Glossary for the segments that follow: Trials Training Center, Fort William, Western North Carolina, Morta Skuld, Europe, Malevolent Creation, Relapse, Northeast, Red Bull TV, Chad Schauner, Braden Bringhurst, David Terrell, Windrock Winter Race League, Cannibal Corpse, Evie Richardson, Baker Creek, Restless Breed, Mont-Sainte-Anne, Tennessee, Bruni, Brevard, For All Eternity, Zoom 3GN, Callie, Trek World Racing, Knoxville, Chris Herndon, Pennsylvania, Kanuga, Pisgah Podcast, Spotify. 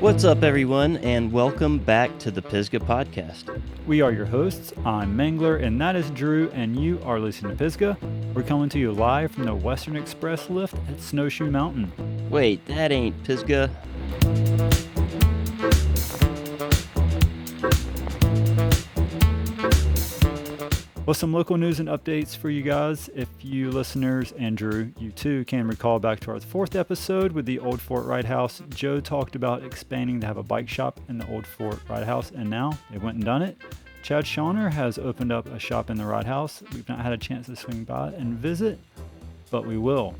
What's up, everyone, and welcome back to the Pisgah Podcast. We are your hosts. I'm Mangler, and that is Drew, and you are listening to Pisgah. We're coming to you live from the Western Express lift at Snowshoe Mountain. Wait, that ain't Pisgah. Well, some local news and updates for you guys. If you listeners, and Drew, you too, can recall back to our fourth episode with the Old Fort Ridehouse, Joe talked about expanding to have a bike shop in the Old Fort Ridehouse, and now they went and done it. Chad Schauner has opened up a shop in the Ridehouse. We've not had a chance to swing by and visit, but we will.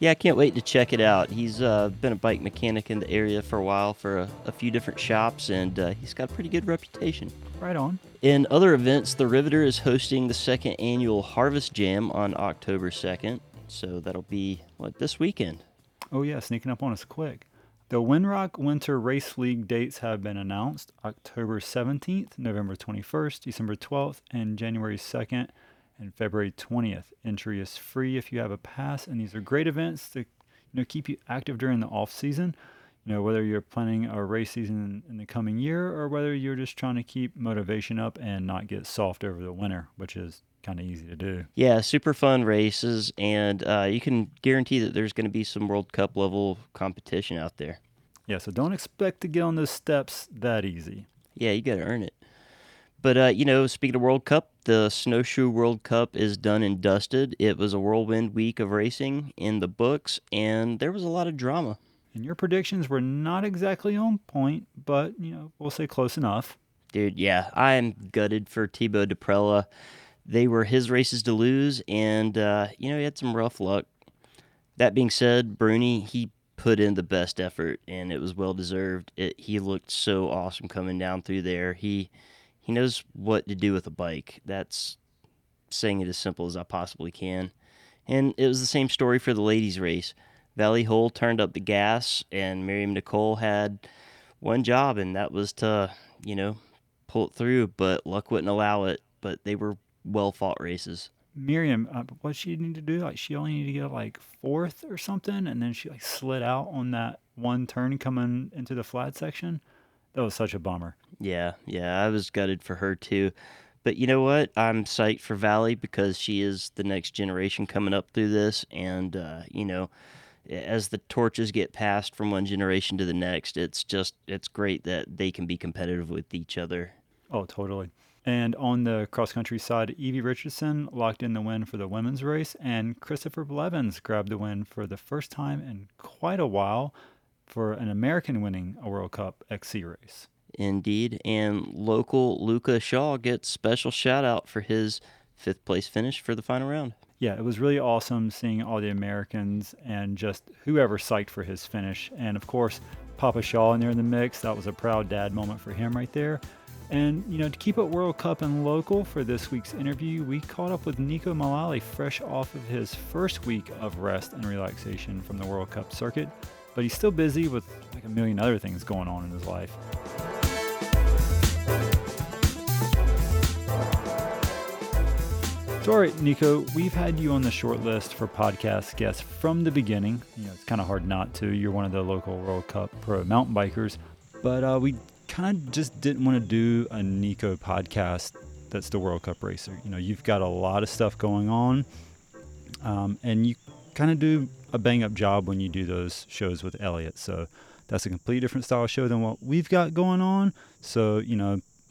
Yeah, I can't wait to check it out. He's been a bike mechanic in the area for a while for a few different shops, and he's got a pretty good reputation. Right on. In other events, The Riveter is hosting the second annual Harvest Jam on October 2nd, so that'll be, what, this weekend? Oh yeah, sneaking up on us quick. The Windrock Winter Race League dates have been announced, October 17th, November 21st, December 12th, and January 2nd. And February 20th. Entry is free if you have a pass, and these are great events to keep you active during the off season. Whether you're planning a race season in the coming year or whether you're just trying to keep motivation up and not get soft over the winter, which is kind of easy to do. Yeah, super fun races, and you can guarantee that there's going to be some World Cup level competition out there. Yeah, so don't expect to get on those steps that easy. Yeah, you got to earn it. But, speaking of World Cup, the Snowshoe World Cup is done and dusted. It was a whirlwind week of racing in the books, and there was a lot of drama. And your predictions were not exactly on point, but, we'll say close enough. Dude, yeah, I'm gutted for Thibaut Daprela. They were his races to lose, and, he had some rough luck. That being said, Bruni, he put in the best effort, and it was well-deserved. He looked so awesome coming down through there. He knows what to do with a bike. That's saying it as simple as I possibly can. And it was the same story for the ladies' race. Vali Höll turned up the gas, and Myriam Nicole had one job, and that was to, pull it through, but luck wouldn't allow it. But they were well-fought races. Myriam, what she needed to do, she only needed to get, fourth or something, and then she, slid out on that one turn coming into the flat section. That was such a bummer. Yeah, I was gutted for her too. But you know what? I'm psyched for Vali because she is the next generation coming up through this. And, as the torches get passed from one generation to the next, it's great that they can be competitive with each other. Oh, totally. And on the cross-country side, Evie Richardson locked in the win for the women's race, and Christopher Blevins grabbed the win for the first time in quite a while, for an American winning a World Cup XC race. Indeed, and local Luca Shaw gets special shout-out for his fifth-place finish for the final round. Yeah, it was really awesome seeing all the Americans and just whoever psyched for his finish. And, of course, Papa Shaw in there in the mix. That was a proud dad moment for him right there. And, to keep it World Cup and local for this week's interview, we caught up with Nico Mullaly fresh off of his first week of rest and relaxation from the World Cup circuit. But he's still busy with a million other things going on in his life. So, all right, Nico, we've had you on the short list for podcast guests from the beginning. It's kind of hard not to. You're one of the local World Cup pro mountain bikers. But we kind of just didn't want to do a Nico podcast that's the World Cup racer. You've got a lot of stuff going on, and you kind of do a bang-up job when you do those shows with Elliot, so that's a completely different style of show than what we've got going on, so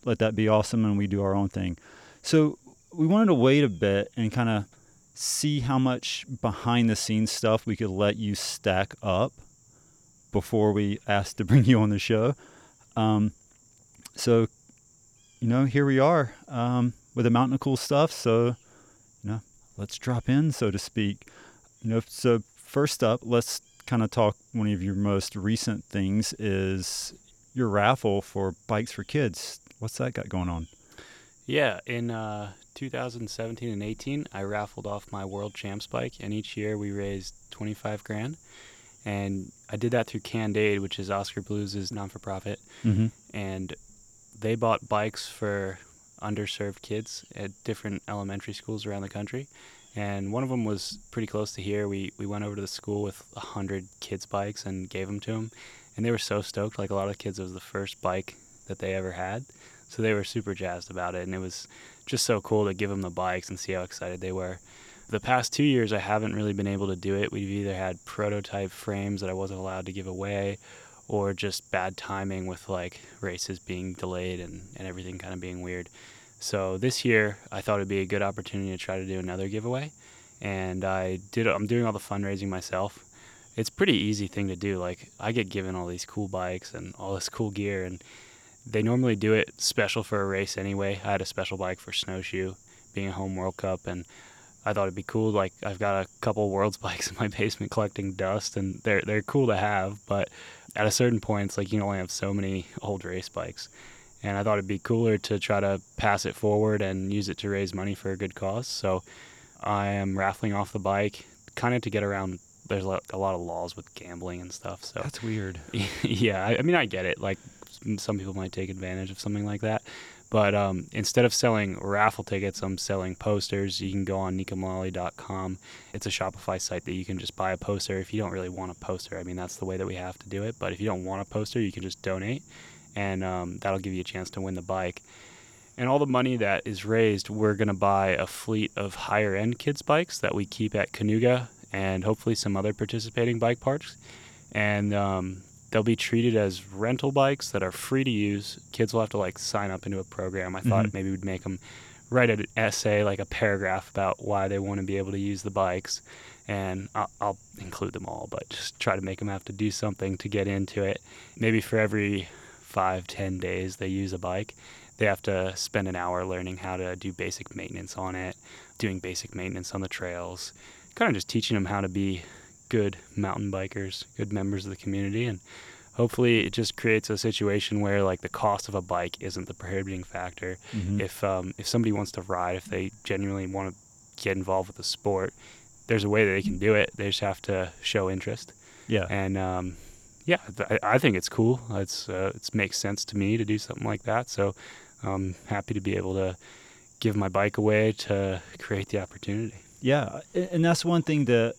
let that be awesome, and we do our own thing. So we wanted to wait a bit and kind of see how much behind the scenes stuff we could let you stack up before we asked to bring you on the show. So here we are with a mountain of cool stuff, so let's drop in, so to speak. So first up, let's kind of talk. One of your most recent things is your raffle for bikes for kids. What's that got going on? Yeah, in 2017 and 18, I raffled off my World Champs bike, and each year we raised $25,000. And I did that through Canned Aid, which is Oscar Blues' non-for-profit. Mm-hmm. And they bought bikes for underserved kids at different elementary schools around the country. And one of them was pretty close to here. We went over to the school with 100 kids' bikes and gave them to them. And they were so stoked. Like, a lot of kids, it was the first bike that they ever had. So they were super jazzed about it. And it was just so cool to give them the bikes and see how excited they were. The past 2 years, I haven't really been able to do it. We've either had prototype frames that I wasn't allowed to give away, or just bad timing with, like, races being delayed and everything kind of being weird. So this year, I thought it'd be a good opportunity to try to do another giveaway. And I'm doing all the fundraising myself. It's a pretty easy thing to do. Like, I get given all these cool bikes and all this cool gear, and they normally do it special for a race anyway. I had a special bike for Snowshoe, being a home World Cup, and I thought it'd be cool. Like, I've got a couple Worlds bikes in my basement collecting dust, and they're cool to have, but at a certain point, it's like you only have so many old race bikes. And I thought it'd be cooler to try to pass it forward and use it to raise money for a good cause. So I am raffling off the bike, kind of to get around. There's a lot of laws with gambling and stuff. So that's weird. Yeah, I mean, I get it. Like, some people might take advantage of something like that. But instead of selling raffle tickets, I'm selling posters. You can go on nikamullaly.com. It's a Shopify site that you can just buy a poster if you don't really want a poster. I mean, that's the way that we have to do it. But if you don't want a poster, you can just donate, and that'll give you a chance to win the bike. And all the money that is raised, we're going to buy a fleet of higher-end kids' bikes that we keep at Kanuga and hopefully some other participating bike parks. And they'll be treated as rental bikes that are free to use. Kids will have to, like, sign up into a program. I thought maybe we'd make them write an essay, like a paragraph about why they want to be able to use the bikes. And I'll include them all, but just try to make them have to do something to get into it. Maybe for every 5-10 days they use a bike, they have to spend an hour learning how to do basic maintenance on it, doing basic maintenance on the trails, kind of just teaching them how to be good mountain bikers, good members of the community. And hopefully it just creates a situation where, like, the cost of a bike isn't the prohibiting factor. If somebody wants to ride, if they genuinely want to get involved with the sport, there's a way that they can do it. They just have to show interest. Yeah. And yeah, I think it's cool. It makes sense to me to do something like that. So I'm happy to be able to give my bike away to create the opportunity. Yeah, and that's one thing that,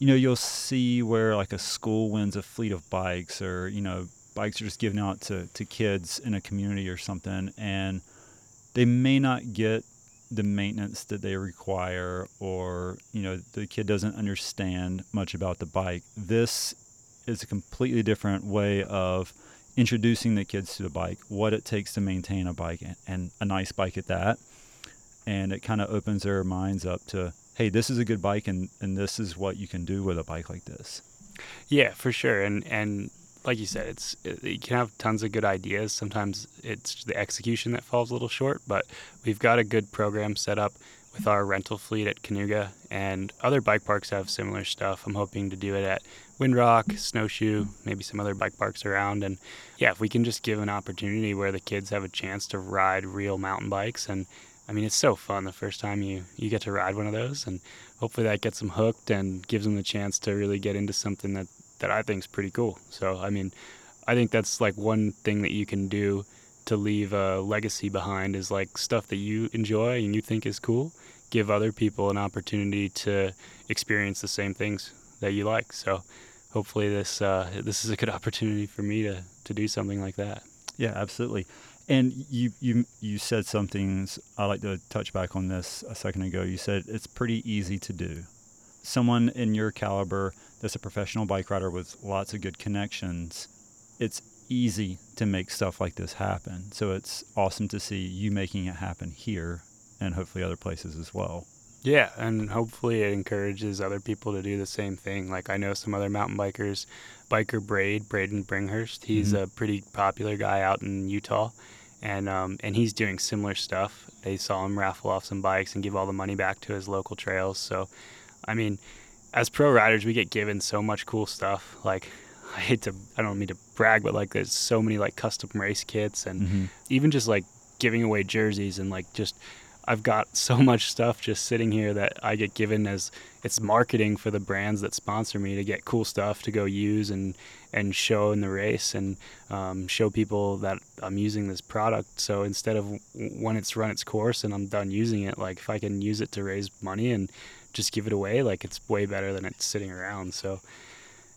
you know, you'll see where, like, a school wins a fleet of bikes, or, you know, bikes are just given out to kids in a community or something, and they may not get the maintenance that they require, or, you know, the kid doesn't understand much about the bike. This is a completely different way of introducing the kids to the bike, what it takes to maintain a bike, and a nice bike at that. And it kind of opens their minds up to, hey, this is a good bike, and this is what you can do with a bike like this. Yeah, for sure. And like you said, you can have tons of good ideas. Sometimes it's the execution that falls a little short, but we've got a good program set up with our rental fleet at Kanuga, and other bike parks have similar stuff. I'm hoping to do it at Windrock, Snowshoe, maybe some other bike parks around. And yeah, if we can just give an opportunity where the kids have a chance to ride real mountain bikes. And I mean, it's so fun the first time you get to ride one of those, and hopefully that gets them hooked and gives them the chance to really get into something that I think is pretty cool. So, I mean, I think that's, like, one thing that you can do to leave a legacy behind is, like, stuff that you enjoy and you think is cool, give other people an opportunity to experience the same things that you like. So hopefully this is a good opportunity for me to do something like that. Yeah, absolutely. And you said some things. I like to touch back on this a second ago. You said it's pretty easy to do. Someone in your caliber that's a professional bike rider with lots of good connections, it's easy to make stuff like this happen. So it's awesome to see you making it happen here and hopefully other places as well. Yeah, and hopefully it encourages other people to do the same thing. Like, I know some other mountain bikers, biker Braden Bringhurst. He's a pretty popular guy out in Utah, and he's doing similar stuff. They saw him raffle off some bikes and give all the money back to his local trails. So, I mean, as pro riders, we get given so much cool stuff. Like, I don't mean to brag, but, like, there's so many, like, custom race kits and even just, like, giving away jerseys and, like, just I've got so much stuff just sitting here that I get given as it's marketing for the brands that sponsor me to get cool stuff to go use and show in the race and show people that I'm using this product. So instead of when it's run its course and I'm done using it, like if I can use it to raise money and just give it away, like it's way better than it's sitting around. So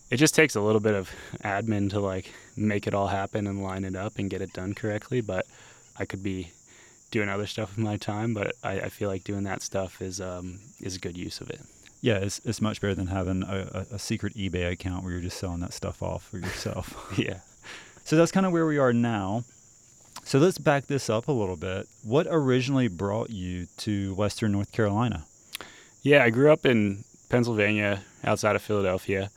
it just takes a little bit of admin to like make it all happen and line it up and get it done correctly. But I could be doing other stuff with my time, but I feel like doing that stuff is a good use of it. Yeah, it's much better than having a secret eBay account where you're just selling that stuff off for yourself. Yeah. So that's kind of where we are now. So let's back this up a little bit. What originally brought you to Western North Carolina? Yeah, I grew up in Pennsylvania, outside of Philadelphia.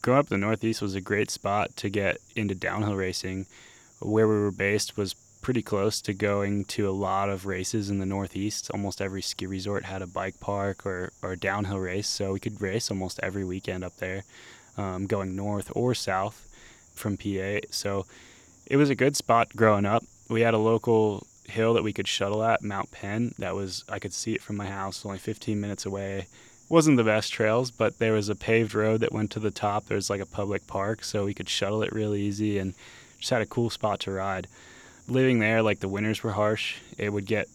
Growing up in the Northeast was a great spot to get into downhill racing. Where we were based was pretty close to going to a lot of races in the Northeast. Almost every ski resort had a bike park or a downhill race, so we could race almost every weekend up there, going north or south from PA. So it was a good spot growing up. We had a local hill that we could shuttle at, Mount Penn. That was, I could see it from my house, only 15 minutes away. Wasn't the best trails, but there was a paved road that went to the top. There was like a public park, so we could shuttle it really easy and just had a cool spot to ride. Living there, like the winters were harsh. It would get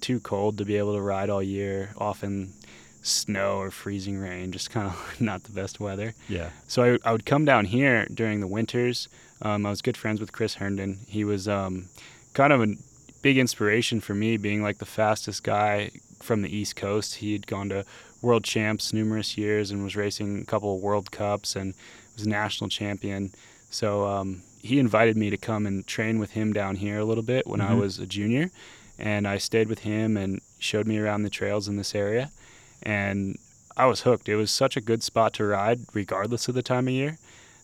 too cold to be able to ride all year, often snow or freezing rain, just kind of not the best weather. Yeah. So I would come down here during the winters. I was good friends with Chris Herndon. He was kind of a big inspiration for me, being like the fastest guy from the East Coast. He had gone to World Champs numerous years and was racing a couple of World Cups and was national champion. So he invited me to come and train with him down here a little bit when I was a junior, and I stayed with him and showed me around the trails in this area, and I was hooked. It was such a good spot to ride regardless of the time of year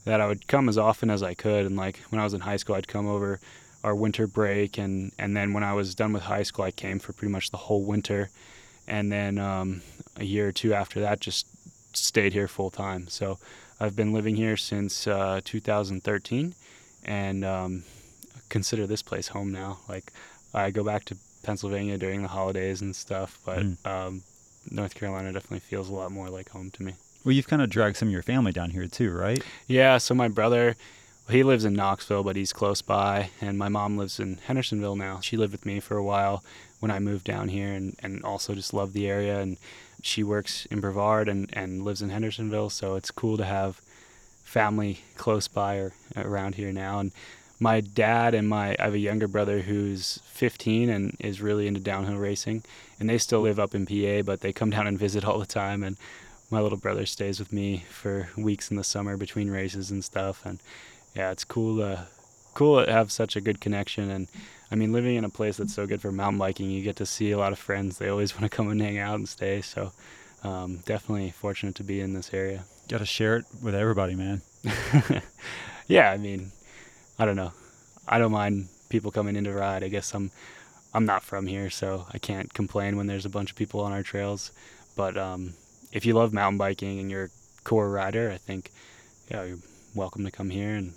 that I would come as often as I could. And like when I was in high school, I'd come over our winter break, and then when I was done with high school, I came for pretty much the whole winter, and then a year or two after that just stayed here full time. So I've been living here since 2013, and consider this place home now. Like I go back to Pennsylvania during the holidays and stuff, but North Carolina definitely feels a lot more like home to me. Well, you've kind of dragged some of your family down here too, right? Yeah, so my brother, he lives in Knoxville, but he's close by, and my mom lives in Hendersonville now. She lived with me for a while when I moved down here, and also just loved the area, and she works in Brevard and lives in Hendersonville, so it's cool to have family close by or around here now. And my dad and I have a younger brother who's 15 and is really into downhill racing, and they still live up in PA, but they come down and visit all the time. And my little brother stays with me for weeks in the summer between races and stuff. And yeah, it's cool to have such a good connection. And I mean, living in a place that's so good for mountain biking, you get to see a lot of friends. They always want to come and hang out and stay. So definitely fortunate to be in this area. Got to share it with everybody, man. Yeah, I mean, I don't know. I don't mind people coming in to ride. I guess I'm not from here, so I can't complain when there's a bunch of people on our trails. But if you love mountain biking and you're a core rider, I think you're welcome to come here and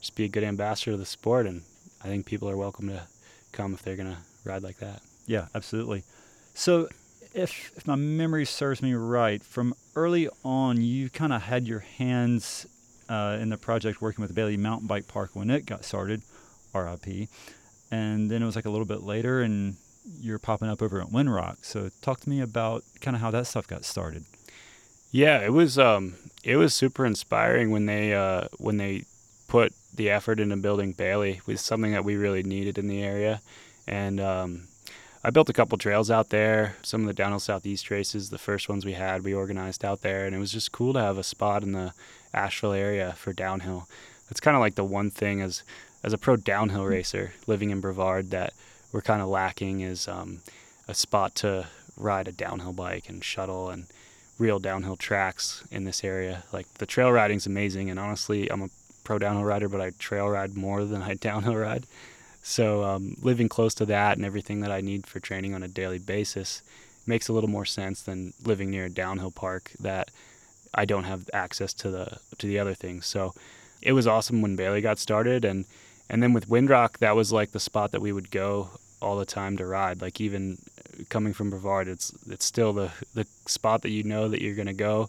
just be a good ambassador of the sport. And I think people are welcome to come if they're going to ride like that. Yeah, absolutely. So if my memory serves me right, from early on, you kind of had your hands in the project working with Bailey Mountain Bike Park when it got started, RIP. And then it was like a little bit later, and you're popping up over at Windrock. So talk to me about kind of how that stuff got started. Yeah, it was super inspiring when they put the effort into building Bailey. It was something that we really needed in the area. And I built a couple trails out there. Some of the Downhill Southeast races, the first ones we had, we organized out there, and it was just cool to have a spot in the Asheville area for downhill. That's kind of like the one thing as a pro downhill racer living in Brevard that we're kind of lacking is a spot to ride a downhill bike and shuttle and real downhill tracks in this area. Like the trail riding's amazing, and honestly, I'm a pro downhill rider, but I trail ride more than I downhill ride. So living close to that and everything that I need for training on a daily basis makes a little more sense than living near a downhill park that I don't have access to the other things. So it was awesome when Bailey got started, and then with Windrock, that was like the spot that we would go all the time to ride. Like even coming from Brevard, it's still the spot that you know that you're going to go.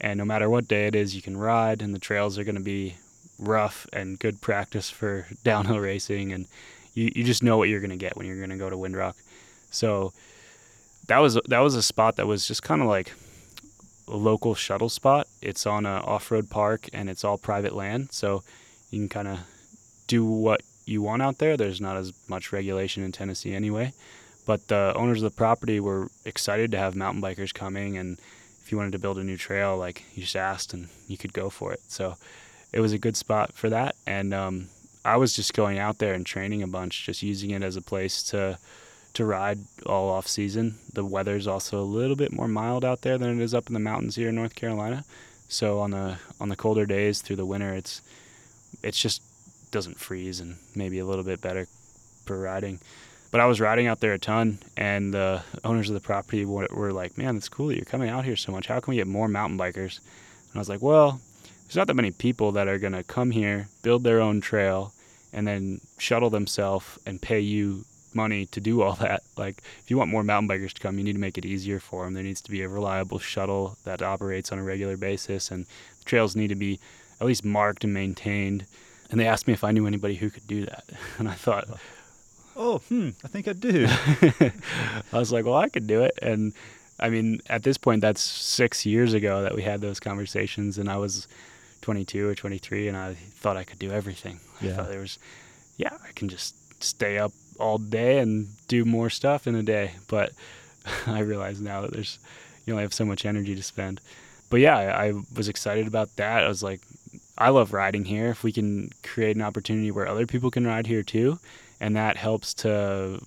And no matter what day it is, you can ride, and the trails are going to be rough and good practice for downhill racing. And you just know what you're going to get when you're going to go to Windrock. So that was a spot that was just kind of like a local shuttle spot. It's on an off-road park, and it's all private land. So you can kind of do what you want out there. There's not as much regulation in Tennessee anyway. But the owners of the property were excited to have mountain bikers coming, and if you wanted to build a new trail, like, you just asked and you could go for it. So it was a good spot for that. And I was just going out there and training a bunch, just using it as a place to ride all off season. The weather's also a little bit more mild out there than it is up in the mountains here in North Carolina. So on the colder days through the winter, it's just doesn't freeze and maybe a little bit better for riding. But I was riding out there a ton, and the owners of the property were like, man, it's cool that you're coming out here so much. How can we get more mountain bikers? And I was like, well, there's not that many people that are going to come here, build their own trail, and then shuttle themselves and pay you money to do all that. Like, if you want more mountain bikers to come, you need to make it easier for them. There needs to be a reliable shuttle that operates on a regular basis, and the trails need to be at least marked and maintained. And they asked me if I knew anybody who could do that. And I thought, I think I do. I was like, well, I could do it. And I mean, at this point, that's 6 years ago that we had those conversations, and I was 22 or 23, and I thought I could do everything. Yeah. I thought I can just stay up all day and do more stuff in a day. But I realize now that you only have so much energy to spend. But yeah, I was excited about that. I was like, I love riding here. If we can create an opportunity where other people can ride here too, and that helps to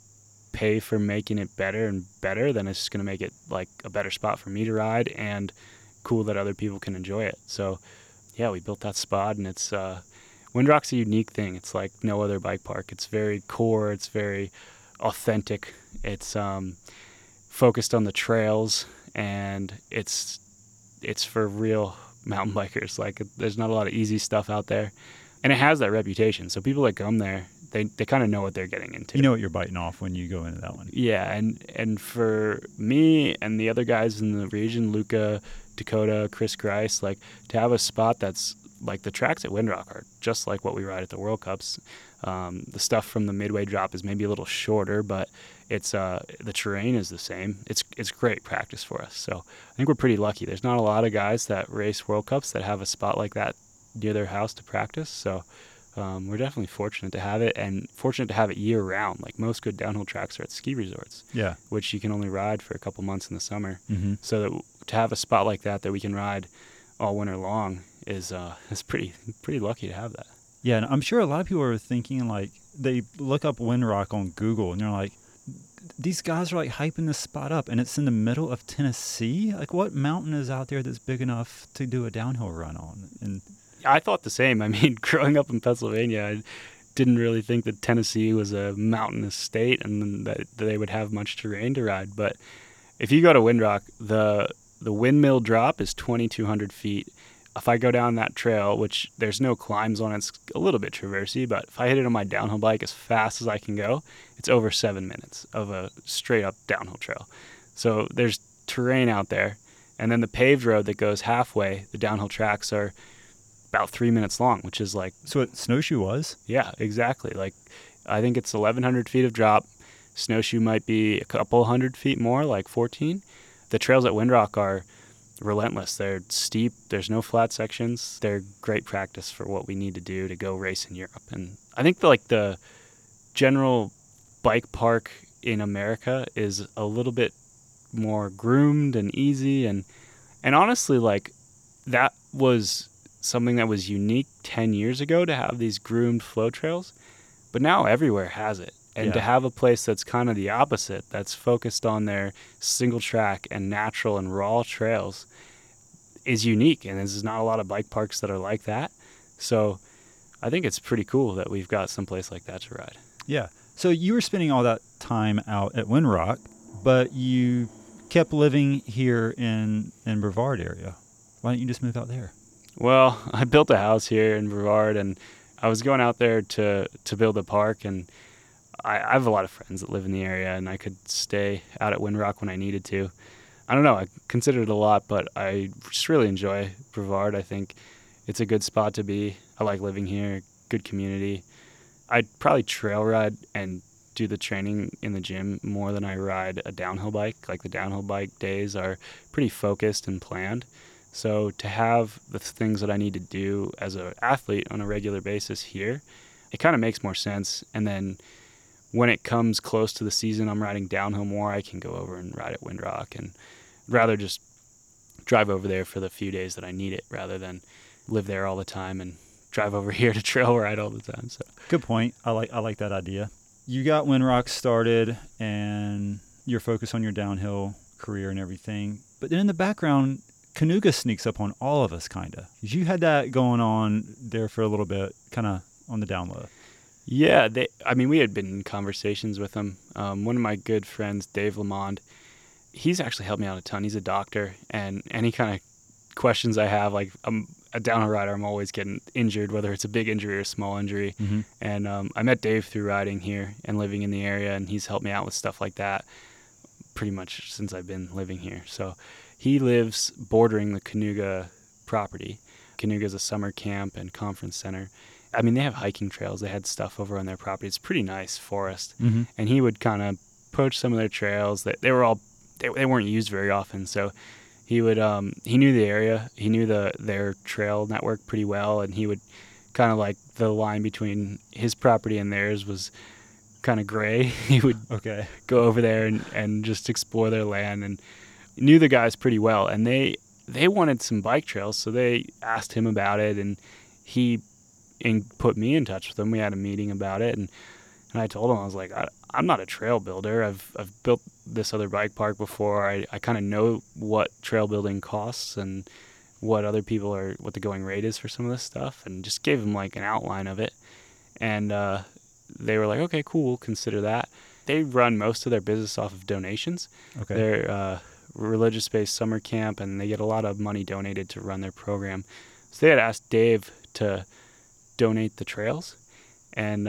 pay for making it better and better, then it's just going to make it like a better spot for me to ride, and cool that other people can enjoy it. So yeah, we built that spot, and it's Windrock's a unique thing. It's like no other bike park. It's very core. It's very authentic. It's focused on the trails, and it's for real mountain bikers. Like, there's not a lot of easy stuff out there, and it has that reputation. So people that come there, they kind of know what they're getting into. You know what you're biting off when you go into that one. Yeah, and for me and the other guys in the region, Luca, Dakota, Chris Grice, like, to have a spot that's like, the tracks at Windrock are just like what we ride at the World Cups. The stuff from the midway drop is maybe a little shorter, but it's the terrain is the same. It's great practice for us. So I think we're pretty lucky. There's not a lot of guys that race World Cups that have a spot like that near their house to practice. So we're definitely fortunate to have it, and fortunate to have it year-round. Like, most good downhill tracks are at ski resorts, which you can only ride for a couple months in the summer. Mm-hmm. So to have a spot like that we can ride all winter long is pretty lucky to have that. Yeah, and I'm sure a lot of people are thinking, like, they look up Windrock on Google, and they're like, these guys are, like, hyping this spot up, and it's in the middle of Tennessee? Like, what mountain is out there that's big enough to do a downhill run on? And I thought the same. I mean, growing up in Pennsylvania, I didn't really think that Tennessee was a mountainous state and that they would have much terrain to ride. But if you go to Windrock, the windmill drop is 2,200 feet. If I go down that trail, which there's no climbs on, it's a little bit traversy, but if I hit it on my downhill bike as fast as I can go, it's over 7 minutes of a straight-up downhill trail. So there's terrain out there. And then the paved road that goes halfway, the downhill tracks are about 3 minutes long, which is like... So what Snowshoe was? Yeah, exactly. Like, I think it's 1,100 feet of drop. Snowshoe might be a couple hundred feet more, like 14. The trails at Windrock are relentless. They're steep. There's no flat sections. They're great practice for what we need to do to go race in Europe. And I think the general bike park in America is a little bit more groomed and easy. And honestly, like, that was something that was unique 10 years ago, to have these groomed flow trails, but now everywhere has it. And to have a place that's kind of the opposite, that's focused on their single track and natural and raw trails, is unique. And there's not a lot of bike parks that are like that. So I think it's pretty cool that we've got some place like that to ride. Yeah. So you were spending all that time out at Windrock, but you kept living here in Brevard area. Why didn't you just move out there? Well, I built a house here in Brevard, and I was going out there to build a park, and I have a lot of friends that live in the area, and I could stay out at Windrock when I needed to. I don't know. I consider it a lot, but I just really enjoy Brevard. I think it's a good spot to be. I like living here, good community. I'd probably trail ride and do the training in the gym more than I ride a downhill bike. Like, the downhill bike days are pretty focused and planned. So to have the things that I need to do as an athlete on a regular basis here, it kind of makes more sense. And then when it comes close to the season, I'm riding downhill more, I can go over and ride at Windrock, and rather just drive over there for the few days that I need it rather than live there all the time and drive over here to trail ride all the time. So good point. I like that idea. You got Windrock started and your focus on your downhill career and everything, but then in the background, Kanuga sneaks up on all of us, kind of. You had that going on there for a little bit, kind of on the down low. Yeah, we had been in conversations with them. One of my good friends, Dave Lamond, he's actually helped me out a ton. He's a doctor, and any kind of questions I have, like I'm a downhill rider, I'm always getting injured, whether it's a big injury or a small injury. Mm-hmm. And I met Dave through riding here and living in the area, and he's helped me out with stuff like that pretty much since I've been living here. So he lives bordering the Kanuga property. Kanuga is a summer camp and conference center. I mean, they have hiking trails. They had stuff over on their property. It's pretty nice forest. Mm-hmm. And he would kind of poach some of their trails that they weren't used very often. So he would, he knew the area. He knew their trail network pretty well. And he would kind of, like, the line between his property and theirs was kind of gray. He would go over there and just explore their land, and knew the guys pretty well. And they wanted some bike trails. So they asked him about it, and he put me in touch with them. We had a meeting about it, and I told him, I was like, I'm not a trail builder. I've built this other bike park before. I kind of know what trail building costs and what the going rate is for some of this stuff, and just gave him like an outline of it. And they were like, okay, cool, consider that. They run most of their business off of donations. Okay. They're religious-based summer camp, and they get a lot of money donated to run their program. So they had asked Dave to donate the trails, and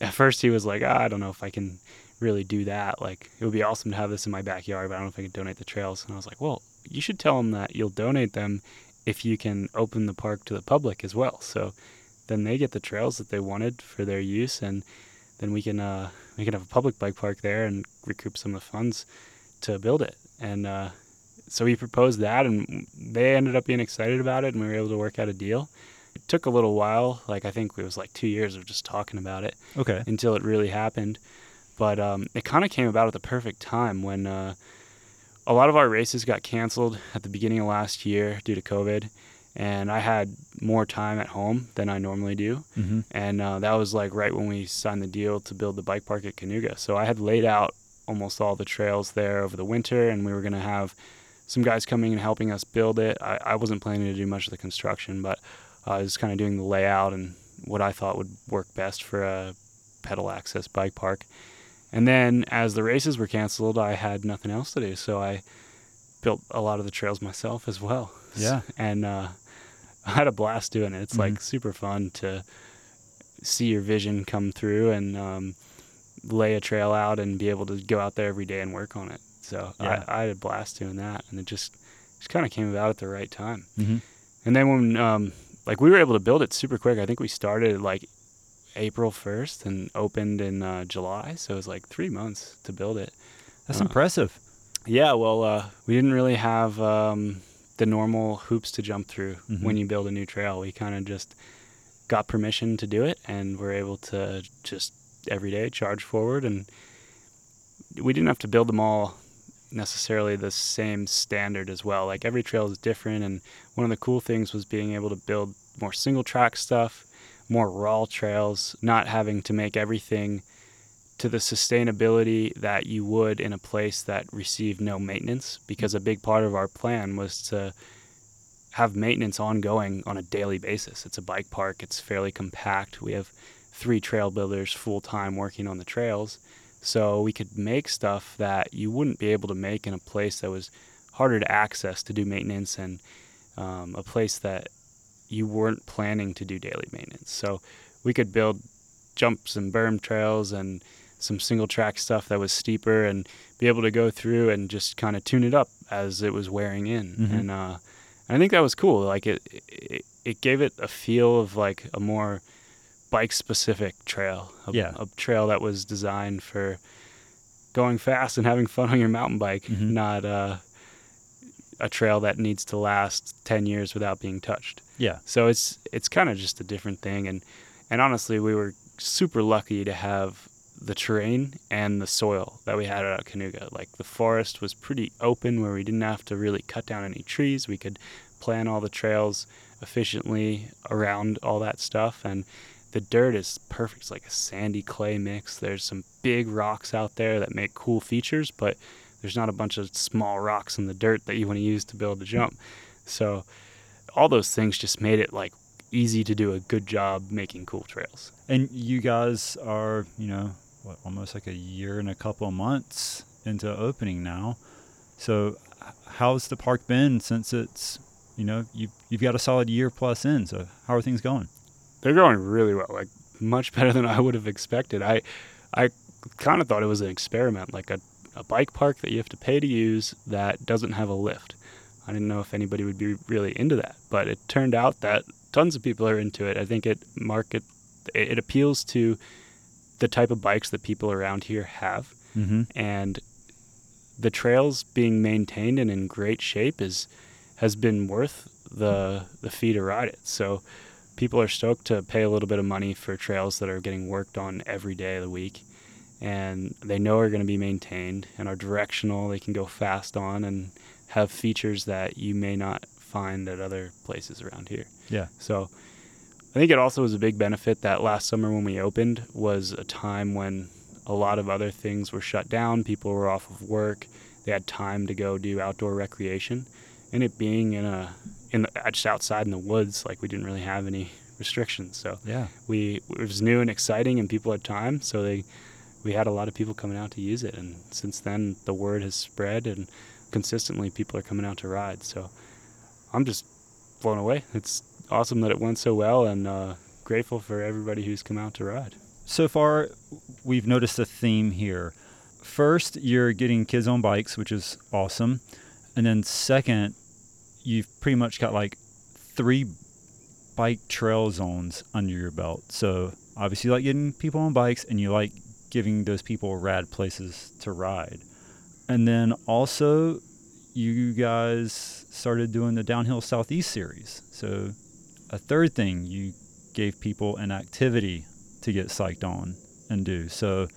at first he was like, I don't know if I can really do that, like it would be awesome to have this in my backyard, but I don't know if I can donate the trails. And I was like, well, you should tell him that you'll donate them if you can open the park to the public as well, so then they get the trails that they wanted for their use, and then we can have a public bike park there and recoup some of the funds to build it. And so he proposed that, and they ended up being excited about it, and we were able to work out a deal. It took a little while, like I think it was like 2 years of just talking about it, until it really happened. But it kind of came about at the perfect time when a lot of our races got canceled at the beginning of last year due to COVID, and I had more time at home than I normally do. Mm-hmm. And that was like right when we signed the deal to build the bike park at Kanuga. So I had laid out almost all the trails there over the winter, and we were going to have some guys coming and helping us build it. I wasn't planning to do much of the construction, but I was kind of doing the layout and what I thought would work best for a pedal access bike park. And then as the races were canceled, I had nothing else to do. So I built a lot of the trails myself as well. Yeah. And I had a blast doing it. It's mm-hmm. like super fun to see your vision come through and lay a trail out and be able to go out there every day and work on it. So yeah. I had a blast doing that. And it just kind of came about at the right time. Mm-hmm. And then when... like, we were able to build it super quick. I think we started, like, April 1st and opened in July. So it was, like, 3 months to build it. That's impressive. Yeah, well, we didn't really have the normal hoops to jump through mm-hmm. when you build a new trail. We kind of just got permission to do it, and we're able to just every day charge forward. And we didn't have to build them all necessarily the same standard as well. Like, every trail is different, and one of the cool things was being able to build more single track stuff, more raw trails, not having to make everything to the sustainability that you would in a place that received no maintenance, because a big part of our plan was to have maintenance ongoing on a daily basis. It's a bike park, it's fairly compact. We have 3 trail builders full-time working on the trails. So we could make stuff that you wouldn't be able to make in a place that was harder to access to do maintenance, and a place that you weren't planning to do daily maintenance. So we could build jumps and berm trails and some single track stuff that was steeper and be able to go through and just kind of tune it up as it was wearing in. Mm-hmm. And I think that was cool. Like it gave it a feel of like a more bike specific trail, a trail that was designed for going fast and having fun on your mountain bike, mm-hmm. not a trail that needs to last 10 years without being touched. Yeah. So it's kind of just a different thing. And honestly, we were super lucky to have the terrain and the soil that we had at Kanuga. Like the forest was pretty open where we didn't have to really cut down any trees. We could plan all the trails efficiently around all that stuff. And the dirt is perfect. It's like a sandy clay mix. There's some big rocks out there that make cool features, but there's not a bunch of small rocks in the dirt that you want to use to build a jump. So all those things just made it like easy to do a good job making cool trails. And you guys are, almost like a year and a couple of months into opening now. So how's the park been since it's, you've got a solid year plus in. So how are things going? They're going really well, like much better than I would have expected. I kind of thought it was an experiment, like a bike park that you have to pay to use that doesn't have a lift. I didn't know if anybody would be really into that, but it turned out that tons of people are into it. I think it appeals to the type of bikes that people around here have. Mm-hmm. And the trails being maintained and in great shape has been worth the fee to ride it. So people are stoked to pay a little bit of money for trails that are getting worked on every day of the week, and they know are going to be maintained and are directional. They can go fast on and have features that you may not find at other places around here. Yeah. So I think it also was a big benefit that last summer when we opened was a time when a lot of other things were shut down. People were off of work. They had time to go do outdoor recreation, and it being just outside in the woods, like we didn't really have any restrictions. So yeah, it was new and exciting, and people had time. So we had a lot of people coming out to use it, and since then the word has spread, and consistently people are coming out to ride. So I'm just blown away. It's awesome that it went so well, and grateful for everybody who's come out to ride. So far, we've noticed a theme here. First, you're getting kids on bikes, which is awesome. And then second, you've pretty much got like 3 bike trail zones under your belt. So obviously you like getting people on bikes, and you like giving those people rad places to ride. And then also, you guys started doing the Downhill Southeast Series. So a third thing, you gave people an activity to get psyched on and do. So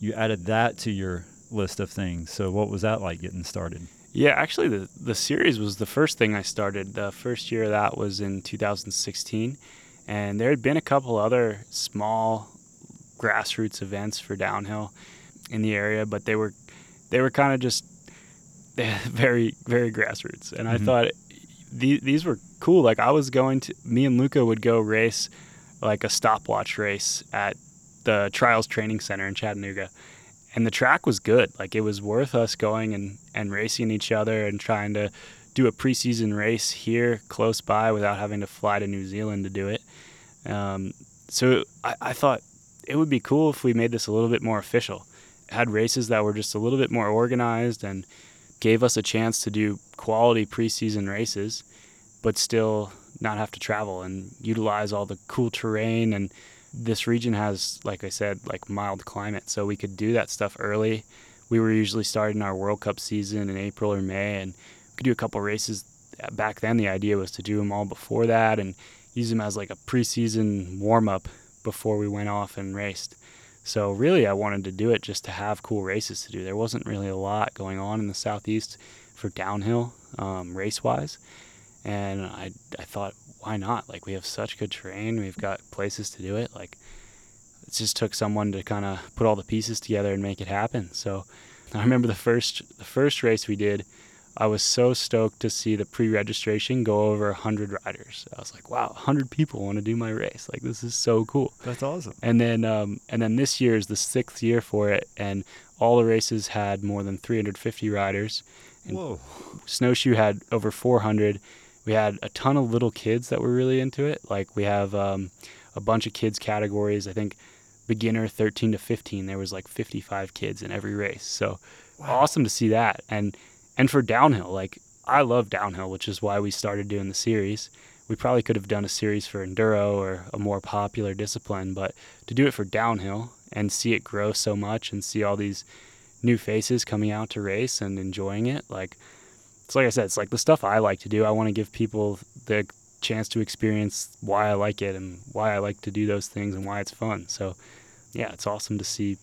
you added that to your list of things. So what was that like getting started? Yeah, actually the series was the first thing I started. The first year of that was in 2016. And there had been a couple other small grassroots events for downhill in the area, but they were kind of just very, very grassroots. And mm-hmm. I thought these were cool. Like me and Luca would go race like a stopwatch race at the Trials Training Center in Chattanooga. And the track was good. Like it was worth us going and racing each other and trying to do a preseason race here close by without having to fly to New Zealand to do it. So I thought it would be cool if we made this a little bit more official. Had races that were just a little bit more organized and gave us a chance to do quality preseason races, but still not have to travel and utilize all the cool terrain. And this region has, like I said, like mild climate, so we could do that stuff early. We were usually starting our World Cup season in April or May, and we could do a couple races. Back then, the idea was to do them all before that and use them as like a preseason warm-up before we went off and raced. So really, I wanted to do it just to have cool races to do. There wasn't really a lot going on in the Southeast for downhill race-wise, and I thought, why not? Like, we have such good terrain. We've got places to do it. Like, it just took someone to kind of put all the pieces together and make it happen. So I remember the first race we did, I was so stoked to see the pre-registration go over 100 riders. I was like, wow, 100 people want to do my race. Like, this is so cool. That's awesome. And then this year is the 6th year for it, and all the races had more than 350 riders. And whoa. Snowshoe had over 400. We had a ton of little kids that were really into it. Like, we have a bunch of kids categories. I think beginner 13 to 15, there was like 55 kids in every race. So wow. Awesome to see that. And for downhill, like I love downhill, which is why we started doing the series. We probably could have done a series for enduro or a more popular discipline, but to do it for downhill and see it grow so much and see all these new faces coming out to race and enjoying it, like it's like I said, it's like the stuff I like to do. I want to give people the chance to experience why I like it and why I like to do those things and why it's fun. So yeah, it's awesome to see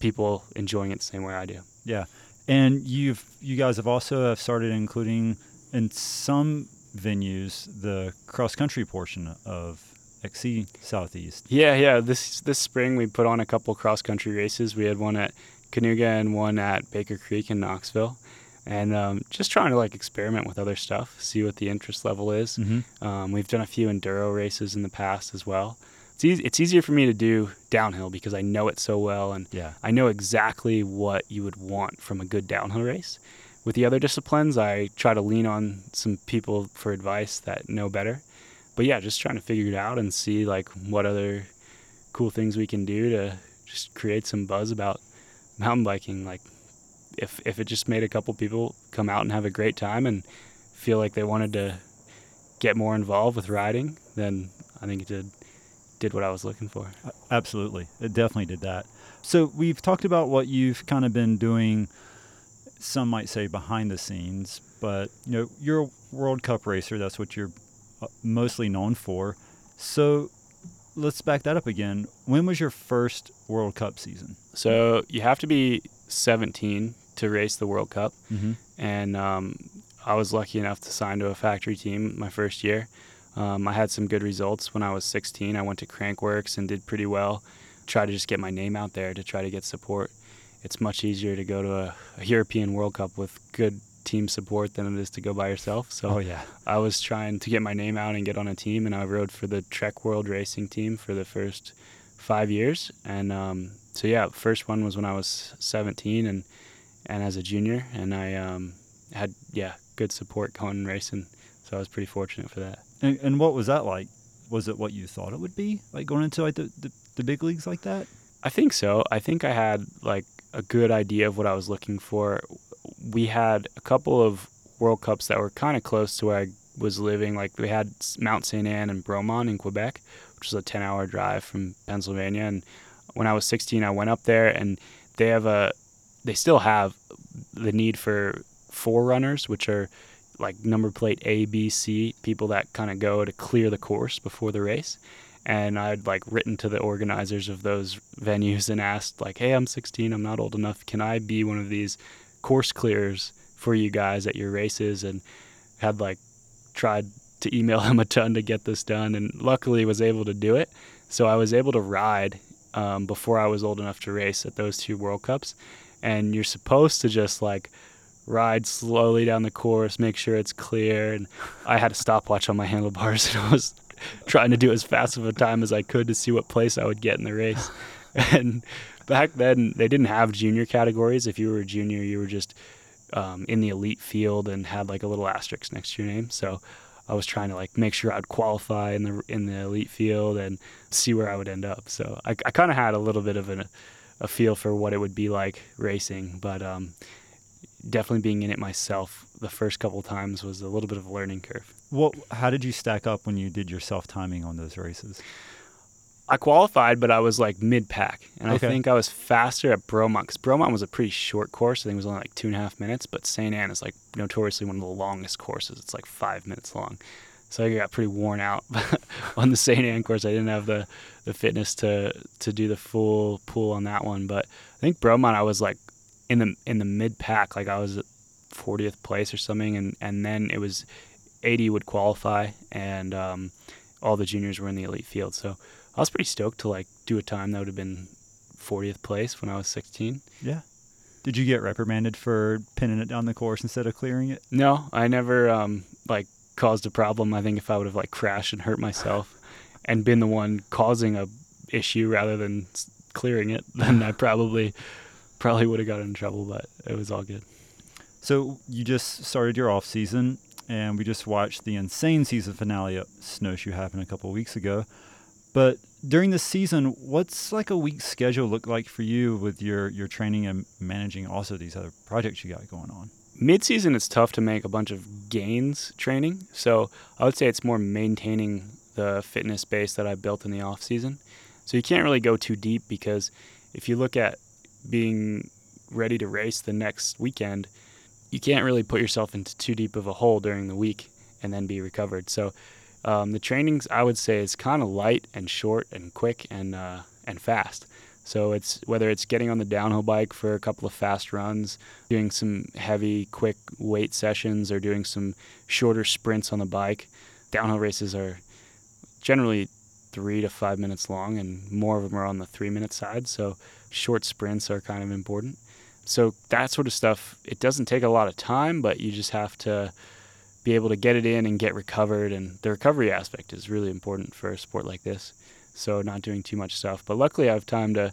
people enjoying it the same way I do. Yeah. And you guys have also started including in some venues the cross country portion of XC Southeast. Yeah. This spring we put on a couple cross country races. We had one at Kanuga and one at Baker Creek in Knoxville. And just trying to like experiment with other stuff, see what the interest level is. Mm-hmm. We've done a few enduro races in the past as well. It's easier for me to do downhill because I know it so well, and yeah. I know exactly what you would want from a good downhill race. With the other disciplines, I try to lean on some people for advice that know better. But yeah, just trying to figure it out and see like what other cool things we can do to just create some buzz about mountain biking. Like if it just made a couple people come out and have a great time and feel like they wanted to get more involved with riding, then I think it did what I was looking for. Absolutely. It definitely did that. So we've talked about what you've kind of been doing, some might say behind the scenes, but you know, you're a World Cup racer. That's what you're mostly known for. So let's back that up again. When was your first World Cup season? So you have to be 17 to race the World Cup. Mm-hmm. And I was lucky enough to sign to a factory team my first year. I had some good results when I was 16. I went to Crankworks and did pretty well. Try to just get my name out there to try to get support. It's much easier to go to a European World Cup with good team support than it is to go by yourself. So oh, yeah. I was trying to get my name out and get on a team, and I rode for the Trek World Racing team for the first 5 years. And so, yeah, first one was when I was 17 and as a junior, and I had, good support going racing. So I was pretty fortunate for that. And what was that like? Was it what you thought it would be, like going into like the big leagues like that? I think so. I think I had like a good idea of what I was looking for. We had a couple of World Cups that were kind of close to where I was living. Like we had Mont-Sainte-Anne and Bromont in Quebec, which is a 10-hour drive from Pennsylvania. And when I was 16, I went up there, and they still have the need for forerunners, which are like number plate A, B, C, people that kind of go to clear the course before the race. And I'd like written to the organizers of those venues and asked like, hey, I'm 16, I'm not old enough. Can I be one of these course clears for you guys at your races? And had like tried to email him a ton to get this done, and luckily was able to do it. So I was able to ride before I was old enough to race at those two World Cups. And you're supposed to just like ride slowly down the course, make sure it's clear. And I had a stopwatch on my handlebars, and I was trying to do as fast of a time as I could to see what place I would get in the race. And back then they didn't have junior categories. If you were a junior, you were just in the elite field and had like a little asterisk next to your name. So I was trying to like make sure I'd qualify in the elite field and see where I would end up. So I kind of had a little bit of a feel for what it would be like racing, but definitely being in it myself the first couple of times was a little bit of a learning curve. How did you stack up when you did your self-timing on those races? I qualified, but I was like mid-pack. And okay. I think I was faster at Bromont, because Bromont was a pretty short course. I think it was only like 2.5 minutes, but St. Anne is like notoriously one of the longest courses. It's like 5 minutes long. So I got pretty worn out on the St. Anne course. I didn't have the fitness to do the full pull on that one. But I think Bromont I was like in the mid pack, like I was at 40th place or something, and then it was 80 would qualify, and all the juniors were in the elite field. So I was pretty stoked to like do a time that would have been 40th place when I was 16. Yeah. Did you get reprimanded for pinning it down the course instead of clearing it? No, I never like caused a problem. I think if I would have like crashed and hurt myself and been the one causing a issue rather than clearing it, then I probably would have gotten in trouble, but it was all good. So you just started your off season, and we just watched the insane season finale at Snowshoe happen a couple of weeks ago. But during this season, what's like a week's schedule look like for you with your training and managing also these other projects you got going on? Mid-season, it's tough to make a bunch of gains training. So I would say it's more maintaining the fitness base that I built in the off-season. So you can't really go too deep, because if you look at being ready to race the next weekend, you can't really put yourself into too deep of a hole during the week and then be recovered. So the trainings, I would say, is kind of light and short and quick and fast. So it's whether it's getting on the downhill bike for a couple of fast runs, doing some heavy, quick weight sessions, or doing some shorter sprints on the bike. Downhill races are generally 3 to 5 minutes long, and more of them are on the 3-minute side. So short sprints are kind of important. So that sort of stuff, it doesn't take a lot of time, but you just have to be able to get it in and get recovered. And the recovery aspect is really important for a sport like this. So not doing too much stuff. But luckily I have time to,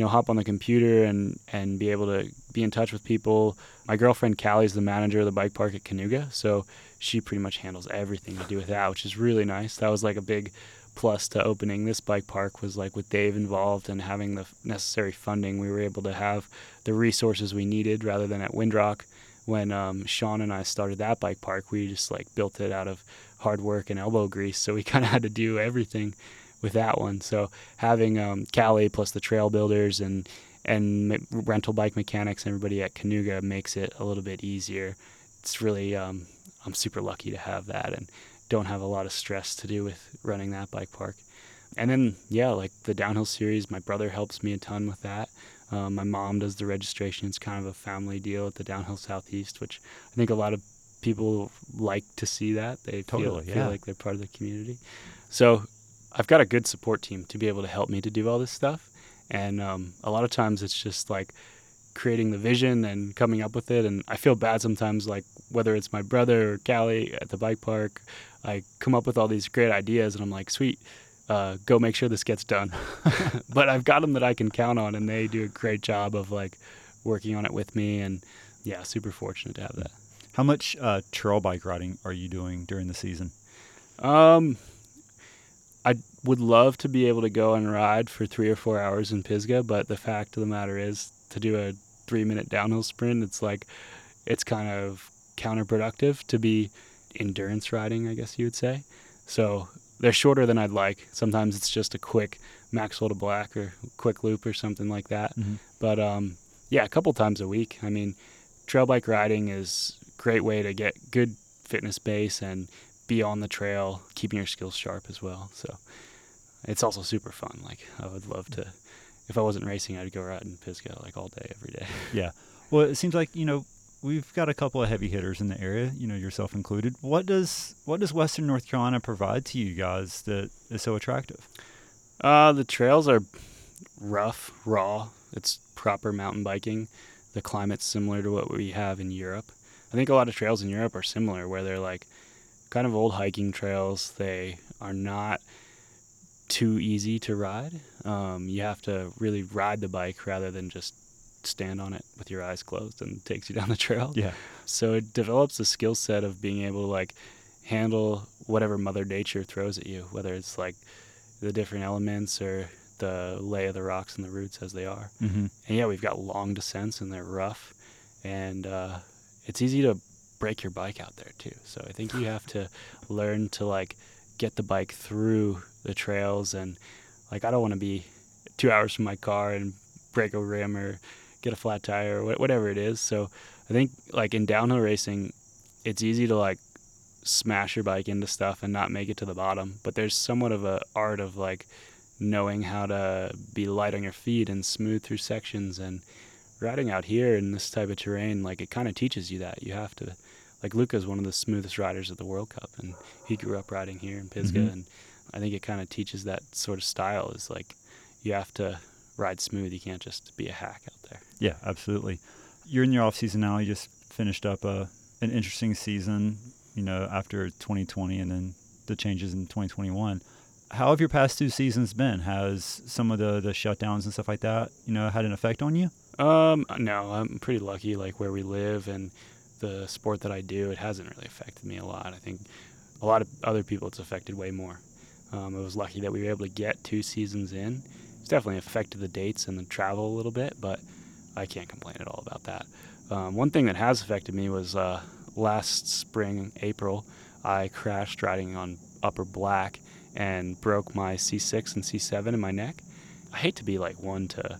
hop on the computer and be able to be in touch with people. My girlfriend Callie is the manager of the bike park at Kanuga, so she pretty much handles everything to do with that, which is really nice. That was like a big plus to opening this bike park, was like with Dave involved and having the necessary funding, we were able to have the resources we needed, rather than at Windrock. When Sean and I started that bike park, we just like built it out of hard work and elbow grease. So we kind of had to do everything with that one. So having Callie plus the trail builders and rental bike mechanics and everybody at Kanuga makes it a little bit easier. It's really, I'm super lucky to have that and don't have a lot of stress to do with running that bike park. And then, like the downhill series, my brother helps me a ton with that. My mom does the registration. It's kind of a family deal at the Downhill Southeast, which I think a lot of people like to see that. They feel like they're part of the community. So I've got a good support team to be able to help me to do all this stuff. And a lot of times it's just like creating the vision and coming up with it. And I feel bad sometimes, like whether it's my brother or Callie at the bike park, I come up with all these great ideas and I'm like, sweet. Go make sure this gets done. But I've got them that I can count on, and they do a great job of like working on it with me. And super fortunate to have that. How much trail bike riding are you doing during the season? I would love to be able to go and ride for 3 or 4 hours in Pisgah, but the fact of the matter is, to do a 3-minute downhill sprint, it's kind of counterproductive to be endurance riding, I guess you would say. So they're shorter than I'd like. Sometimes it's just a quick Maxwell to Black or quick loop or something like that. Mm-hmm. But a couple times a week. I mean, trail bike riding is a great way to get good fitness base and be on the trail, keeping your skills sharp as well. So it's also super fun. Like I would love to, if I wasn't racing, I'd go ride in Pisgah like all day, every day. Yeah. Well, it seems like, we've got a couple of heavy hitters in the area, yourself included. What does Western North Carolina provide to you guys that is so attractive? The trails are rough, raw. It's proper mountain biking. The climate's similar to what we have in Europe. I think a lot of trails in Europe are similar, where they're like kind of old hiking trails. They are not too easy to ride. You have to really ride the bike rather than just stand on it with your eyes closed and takes you down the trail. Yeah. So it develops a skill set of being able to like handle whatever Mother Nature throws at you, whether it's like the different elements or the lay of the rocks and the roots as they are. Mm-hmm. And we've got long descents and they're rough, and it's easy to break your bike out there too. So I think you have to learn to like get the bike through the trails, and like I don't want to be 2 hours from my car and break a rim or get a flat tire or whatever it is. So I think like in downhill racing, it's easy to like smash your bike into stuff and not make it to the bottom. But there's somewhat of a art of like knowing how to be light on your feet and smooth through sections, and riding out here in this type of terrain, like it kind of teaches you that. You have to, like Luca's one of the smoothest riders at the World Cup, and he grew up riding here in Pisgah. Mm-hmm. And I think it kind of teaches that sort of style, is like you have to ride smooth. You can't just be a hack out there. Yeah, absolutely. You're in your off season now. You just finished up an interesting season, after 2020 and then the changes in 2021. How have your past 2 seasons been? Has some of the shutdowns and stuff like that, had an effect on you? No, I'm pretty lucky, like where we live and the sport that I do, it hasn't really affected me a lot. I think a lot of other people it's affected way more. I was lucky that we were able to get two seasons in. It's definitely affected the dates and the travel a little bit, but I can't complain at all about that. One thing that has affected me was last spring, April, I crashed riding on Upper Black and broke my C6 and C7 in my neck. I hate to be like one to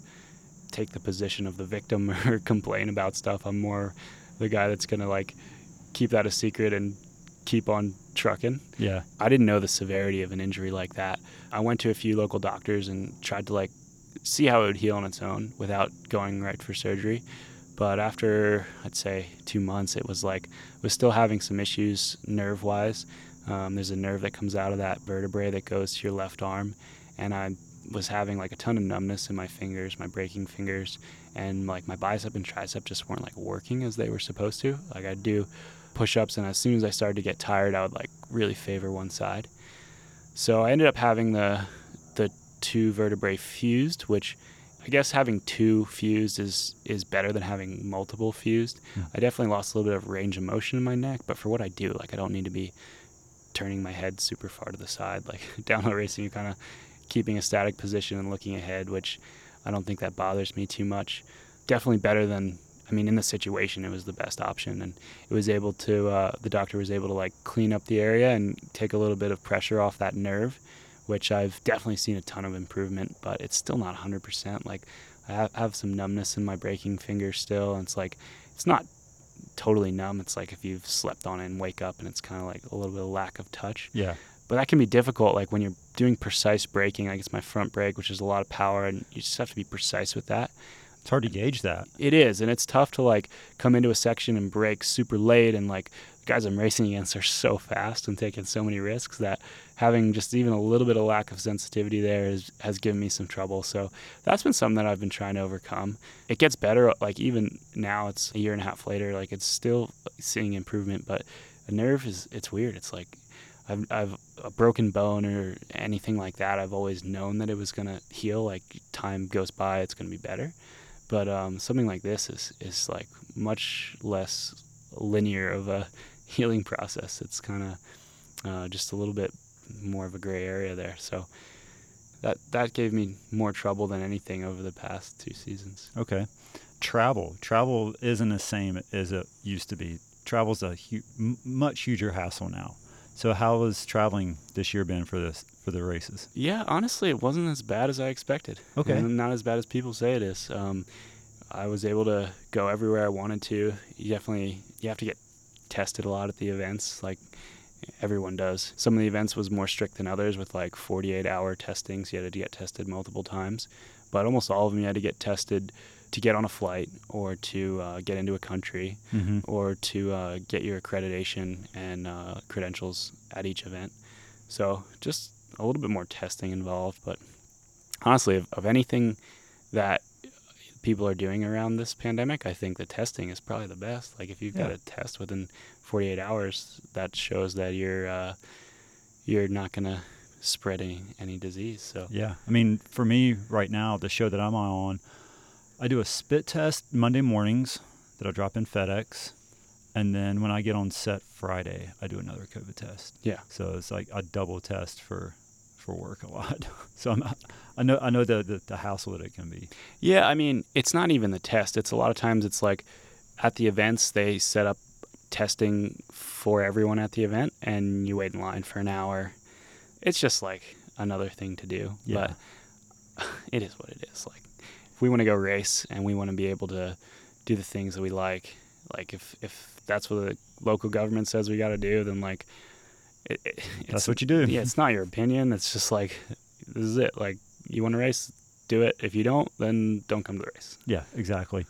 take the position of the victim or complain about stuff. I'm more the guy that's going to like keep that a secret and keep on trucking. Yeah. I didn't know the severity of an injury like that. I went to a few local doctors and tried to like see how it would heal on its own without going right for surgery. But after, I'd say, 2 months, it was like, was still having some issues nerve-wise. There's a nerve that comes out of that vertebrae that goes to your left arm. And I was having like a ton of numbness in my fingers, my braking fingers, and like my bicep and tricep just weren't like working as they were supposed to. Like I'd do push-ups, and as soon as I started to get tired, I would like really favor one side. So I ended up having the two vertebrae fused, which I guess having two fused is better than having multiple fused. Yeah. I definitely lost a little bit of range of motion in my neck, but for what I do, like I don't need to be turning my head super far to the side. Like downhill racing, you're kind of keeping a static position and looking ahead, which I don't think that bothers me too much. Definitely better than, I mean, in the situation, it was the best option. And it was able to, the doctor was able to like clean up the area and take a little bit of pressure off that nerve, which I've definitely seen a ton of improvement, but it's still not 100%. Like I have some numbness in my braking finger still. And it's like, it's not totally numb. It's like if you've slept on it and wake up and it's kind of like a little bit of lack of touch. Yeah. But that can be difficult. Like when you're doing precise braking, like it's my front brake, which is a lot of power, and you just have to be precise with that. It's hard to gauge that. It is, and it's tough to like come into a section and brake super late, and like the guys I'm racing against are so fast and taking so many risks that having just even a little bit of lack of sensitivity there has given me some trouble. So that's been something that I've been trying to overcome. It gets better, like even now, it's a year and a half later, like it's still seeing improvement, but a nerve is, it's weird. It's like I've a broken bone or anything like that, I've always known that it was going to heal. Like time goes by, it's going to be better. But something like this is like much less linear of a healing process. It's kind of just a little bit more of a gray area there. So that gave me more trouble than anything over the past two seasons. Okay. Travel isn't the same as it used to be. Travel's a much huger hassle now. So how has traveling this year been for the races? Yeah, honestly, it wasn't as bad as I expected. Okay. And not as bad as people say it is. I was able to go everywhere I wanted to. You have to get tested a lot at the events, like everyone does. Some of the events was more strict than others with like 48-hour testing, so you had to get tested multiple times. But almost all of them you had to get tested to get on a flight or to get into a country, mm-hmm. or to get your accreditation and credentials at each event. So just a little bit more testing involved. But honestly, of anything that people are doing around this pandemic, I think the testing is probably the best. Like if you've got a test within 48 hours, that shows that you're not going to spread any disease. So yeah, I mean, for me right now, the show that I'm on, I do a spit test Monday mornings that I drop in FedEx, and then when I get on set Friday, I do another COVID test. Yeah. So it's like I double test for work a lot. So I know the hassle that it can be. Yeah, I mean, it's not even the test. It's a lot of times it's like at the events they set up testing for everyone at the event, and you wait in line for an hour. It's just like another thing to do. Yeah. But it is what it is. Like, we want to go race and we want to be able to do the things that we like. Like if that's what the local government says we got to do, then like that's what you do. Yeah, it's not your opinion. It's just like, this is it. Like, you want to race, do it. If you don't, then don't come to the race. Yeah, exactly.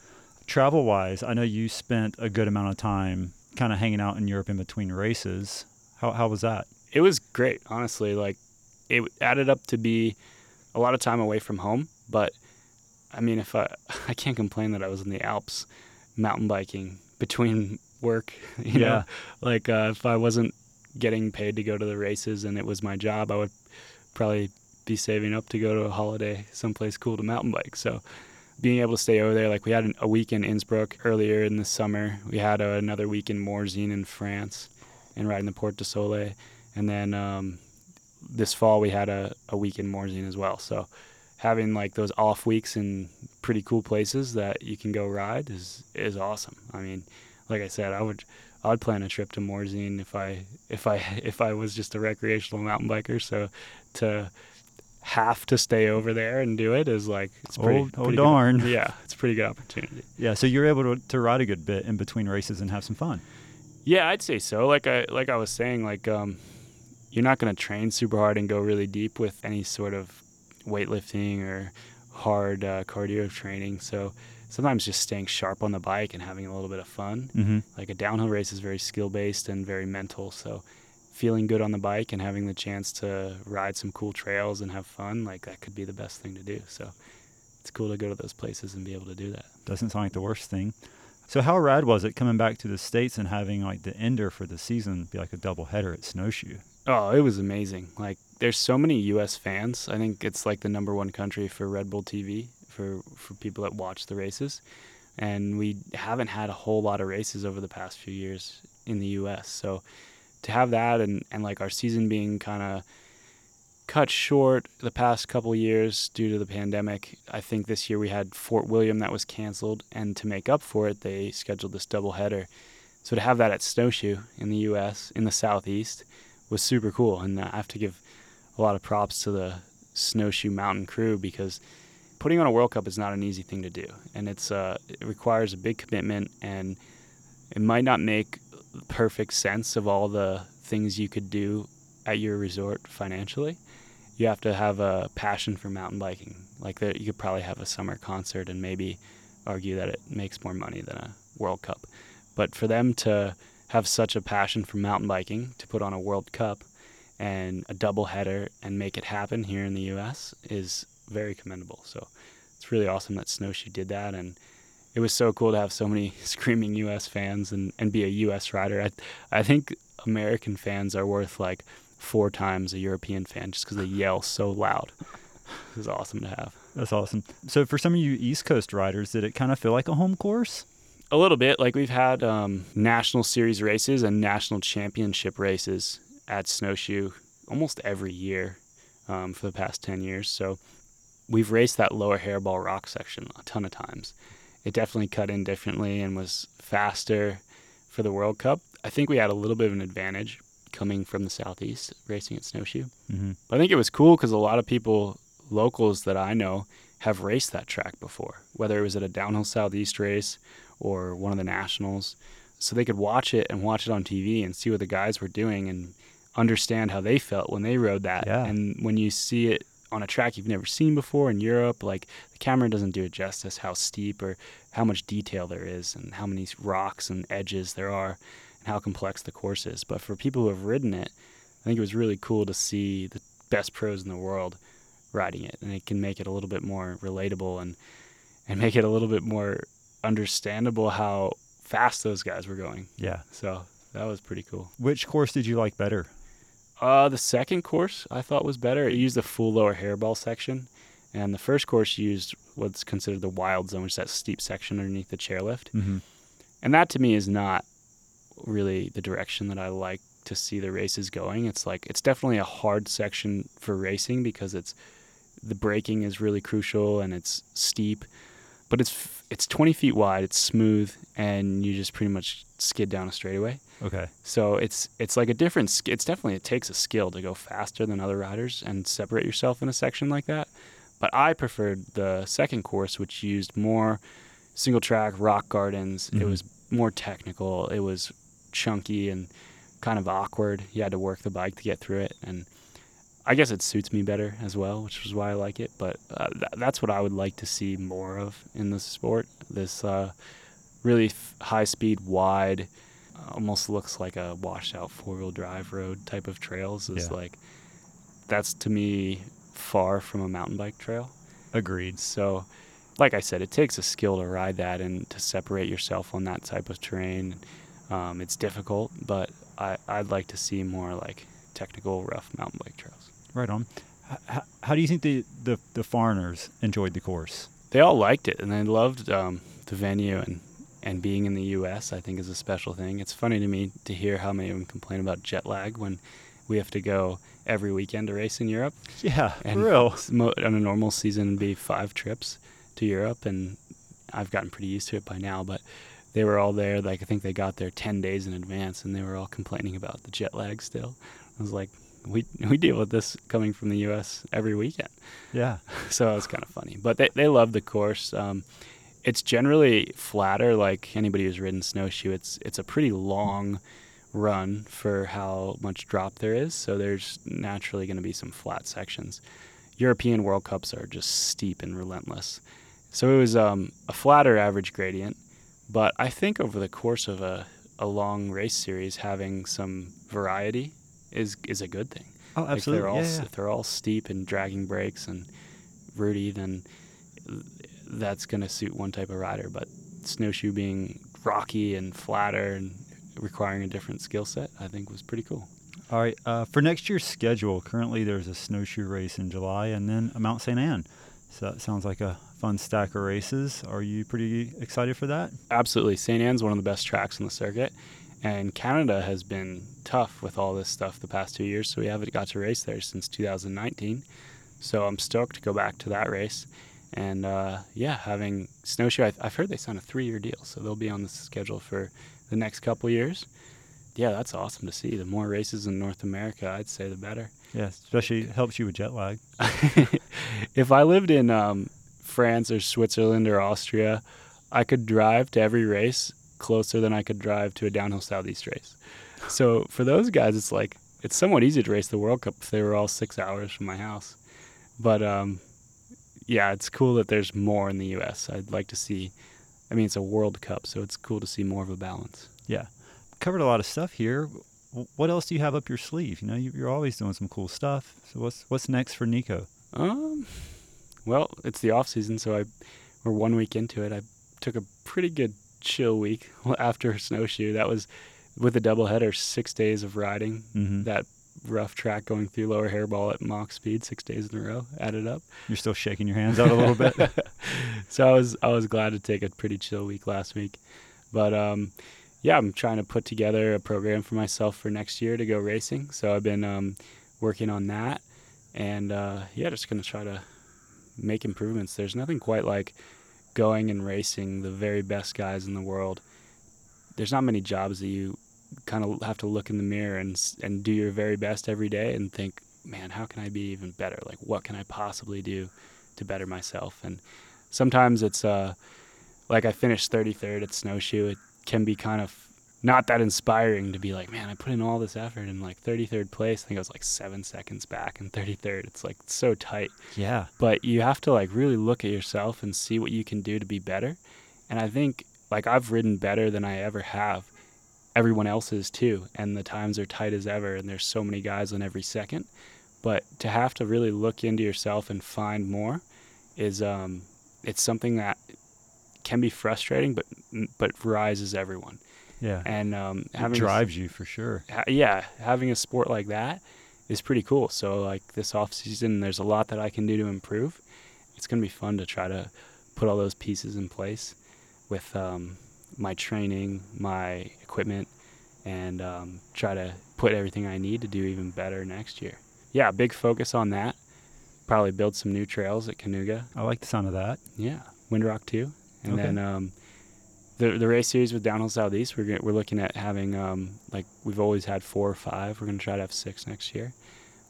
Travel wise, I know you spent a good amount of time kind of hanging out in Europe in between races. How was that? It was great, honestly. Like, it added up to be a lot of time away from home, but I mean, if I can't complain that I was in the Alps mountain biking between work, you know, like if I wasn't getting paid to go to the races and it was my job, I would probably be saving up to go to a holiday someplace cool to mountain bike. So being able to stay over there, like we had a week in Innsbruck earlier in the summer. We had another week in Morzine in France and riding the Porte de Soleil. And then this fall we had a week in Morzine as well. So having like those off weeks in pretty cool places that you can go ride is awesome. I mean, like I said, I'd plan a trip to Morzine if I was just a recreational mountain biker. So to have to stay over there and do it is like, it's pretty, darn good. Yeah, it's a pretty good opportunity. Yeah, so you're able to ride a good bit in between races and have some fun. Yeah, I'd say so. Like I was saying, you're not going to train super hard and go really deep with any sort of weightlifting or hard cardio training. So sometimes just staying sharp on the bike and having a little bit of fun. Mm-hmm. Like a downhill race is very skill-based and very mental. So feeling good on the bike and having the chance to ride some cool trails and have fun, that could be the best thing to do. So it's cool to go to those places and be able to do that. Doesn't sound like the worst thing. So how rad was it coming back to the States and having the ender for the season be a double header at Snowshoe? Oh, it was amazing. There's so many U.S. fans. I think it's the number one country for Red Bull TV for people that watch the races. And we haven't had a whole lot of races over the past few years in the U.S. So to have that and our season being kind of cut short the past couple years due to the pandemic. I think this year we had Fort William that was canceled, and to make up for it, they scheduled this doubleheader. So to have that at Snowshoe in the U.S., in the Southeast, was super cool. And I have to give a lot of props to the Snowshoe Mountain crew, because putting on a World Cup is not an easy thing to do. And it requires a big commitment, and it might not make perfect sense of all the things you could do at your resort financially. You have to have a passion for mountain biking. You could probably have a summer concert and maybe argue that it makes more money than a World Cup. But for them to have such a passion for mountain biking, to put on a World Cup and a doubleheader and make it happen here in the U.S. is very commendable. So it's really awesome that Snowshoe did that, and it was so cool to have so many screaming U.S. fans and be a U.S. rider. I think American fans are worth 4 times a European fan just because they yell so loud. It was awesome to have. That's awesome. So for some of you East Coast riders, did it kind of feel like a home course? A little bit. We've had national series races and national championship races at Snowshoe almost every year for the past 10 years. So we've raced that lower hairball rock section a ton of times. It definitely cut in differently and was faster for the World Cup. I think we had a little bit of an advantage coming from the Southeast racing at Snowshoe. Mm-hmm. But I think it was cool because a lot of people, locals that I know, have raced that track before, whether it was at a Downhill Southeast race or one of the nationals. So they could watch it on TV and see what the guys were doing and understand how they felt when they rode that. Yeah. And when you see it on a track you've never seen before in Europe, the camera doesn't do it justice how steep or how much detail there is and how many rocks and edges there are and how complex the course is. But for people who have ridden it, I think it was really cool to see the best pros in the world riding it, and it can make it a little bit more relatable and make it a little bit more understandable how fast those guys were going. Yeah. So that was pretty cool. Which course did you like better? The second course I thought was better. It used the full lower hairball section, and the first course used what's considered the wild zone, which is that steep section underneath the chairlift. Mm-hmm. And that to me is not really the direction that I like to see the races going. It's definitely a hard section for racing because the braking is really crucial and it's steep, but it's 20 feet wide, it's smooth, and you just pretty much skid down a straightaway. Okay. So it's like a different, it's definitely, it takes a skill to go faster than other riders and separate yourself in a section like that. But I preferred the second course, which used more single track rock gardens. Mm-hmm. It was more technical. It was chunky and kind of awkward. You had to work the bike to get through it. And I guess it suits me better as well, which is why I like it. But that's what I would like to see more of in this sport. This really high-speed, wide, almost looks like a washed-out four-wheel drive road type of trails. That's, to me, far from a mountain bike trail. Agreed. So, like I said, it takes a skill to ride that and to separate yourself on that type of terrain. It's difficult, but I'd like to see more, technical, rough mountain bike trails. Right on. How do you think the foreigners enjoyed the course? They all liked it, and they loved the venue, and being in the U.S., I think, is a special thing. It's funny to me to hear how many of them complain about jet lag when we have to go every weekend to race in Europe. Yeah, and real. On a normal season, it'd be 5 trips to Europe, and I've gotten pretty used to it by now, but they were all there. Like, I think they got there 10 days in advance, and they were all complaining about the jet lag still. I was like, we deal with this coming from the U.S. every weekend. Yeah. So it was kind of funny. But they love the course. It's generally flatter. Like, anybody who's ridden Snowshoe, it's a pretty long run for how much drop there is. So there's naturally going to be some flat sections. European World Cups are just steep and relentless. So it was a flatter average gradient. But I think over the course of a long race series, having some variety is a good thing. Oh, absolutely. Like, if they're all steep and dragging brakes and rooty, then that's going to suit one type of rider. But Snowshoe being rocky and flatter and requiring a different skill set, I think was pretty cool. All right. For next year's schedule, currently there's a Snowshoe race in July and then a Mont-Sainte-Anne. So that sounds like a fun stack of races. Are you pretty excited for that? Absolutely. St. Anne's one of the best tracks on the circuit. And Canada has been tough with all this stuff the past 2 years, so we haven't got to race there since 2019. So I'm stoked to go back to that race. And, having Snowshoe, I've heard they signed a 3-year deal, so they'll be on the schedule for the next couple years. Yeah, that's awesome to see. The more races in North America, I'd say the better. Yeah, especially helps you with jet lag. If I lived in France or Switzerland or Austria, I could drive to every race closer than I could drive to a Downhill Southeast race. So for those guys, it's like, it's somewhat easy to race the World Cup if they were all 6 hours from my house. But it's cool that there's more in the U.S. I'd like to see, it's a World Cup, so it's cool to see more of a balance. Yeah. Covered a lot of stuff here. What else do you have up your sleeve? You know, you're always doing some cool stuff. So what's next for Nico? Well, it's the off season, so we're 1 week into it. I took a pretty good chill week after Snowshoe. That was with a doubleheader, 6 days of riding. Mm-hmm. That rough track going through Lower Hairball at mock speed, 6 days in a row, added up. You're still shaking your hands out a little bit. So I was glad to take a pretty chill week last week, but I'm trying to put together a program for myself for next year to go racing. So I've been working on that, and just going to try to make improvements. There's nothing quite like going and racing the very best guys in the world. There's not many jobs that you kind of have to look in the mirror and do your very best every day and think, man, how can I be even better? Like, what can I possibly do to better myself? And sometimes it's I finished 33rd at Snowshoe. It can be kind of not that inspiring to be like, man, I put in all this effort in 33rd place. I think I was 7 seconds back in 33rd. It's so tight. Yeah. But you have to really look at yourself and see what you can do to be better. And I think I've ridden better than I ever have. Everyone else is too. And the times are tight as ever. And there's so many guys on every second, but to have to really look into yourself and find more is, it's something that can be frustrating, but rises everyone. Yeah. And it drives you for sure. Having a sport like that is pretty cool. So this off season, there's a lot that I can do to improve. It's going to be fun to try to put all those pieces in place with my training, my equipment, and try to put everything I need to do even better next year. Yeah, big focus on that. Probably build some new trails at Kanuga. I like the sound of that. Yeah, Windrock too. And okay. Then the race series with Downhill Southeast, we're looking at having, we've always had 4 or 5. We're going to try to have 6 next year.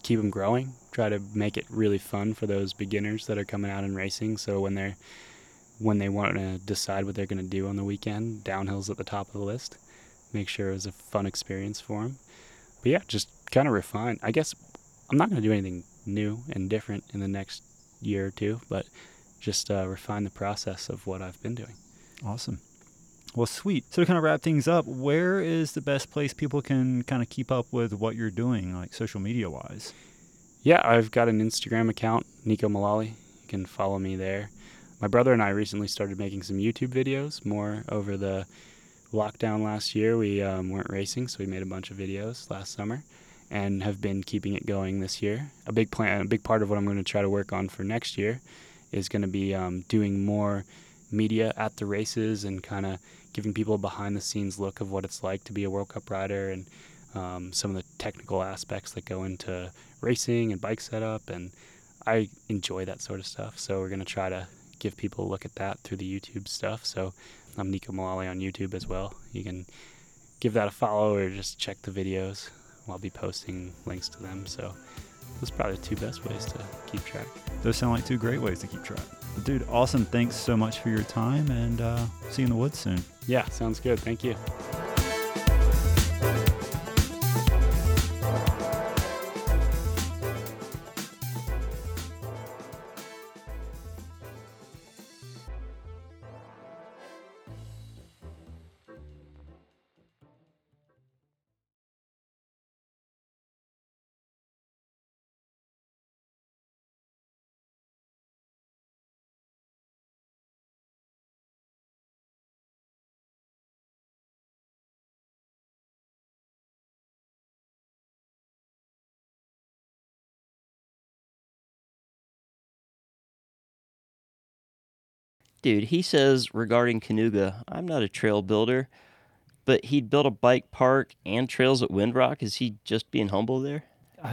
Keep them growing. Try to make it really fun for those beginners that are coming out and racing. So when they want to decide what they're going to do on the weekend, Downhill's at the top of the list. Make sure it was a fun experience for them. But yeah, just kind of refine. I guess I'm not going to do anything new and different in the next year or two, but just refine the process of what I've been doing. Awesome. Well, sweet. So to kind of wrap things up, where is the best place people can kind of keep up with what you're doing, social media-wise? Yeah, I've got an Instagram account, Nico Mullaly. You can follow me there. My brother and I recently started making some YouTube videos more over the lockdown last year. We weren't racing, so we made a bunch of videos last summer and have been keeping it going this year. A big part of what I'm going to try to work on for next year is going to be doing more media at the races and kind of giving people a behind-the-scenes look of what it's like to be a World Cup rider and some of the technical aspects that go into racing and bike setup, and I enjoy that sort of stuff. So we're going to try to give people a look at that through the YouTube stuff. So I'm Nico Mullaly on YouTube as well. You can give that a follow or just check the videos. I'll be posting links to them. So those are probably the two best ways to keep track. Those sound like two great ways to keep track. Dude, awesome. Thanks so much for your time, and see you in the woods soon. Yeah, sounds good. Thank you. Dude, he says regarding Kanuga, I'm not a trail builder, but he'd built a bike park and trails at Windrock. Is he just being humble there?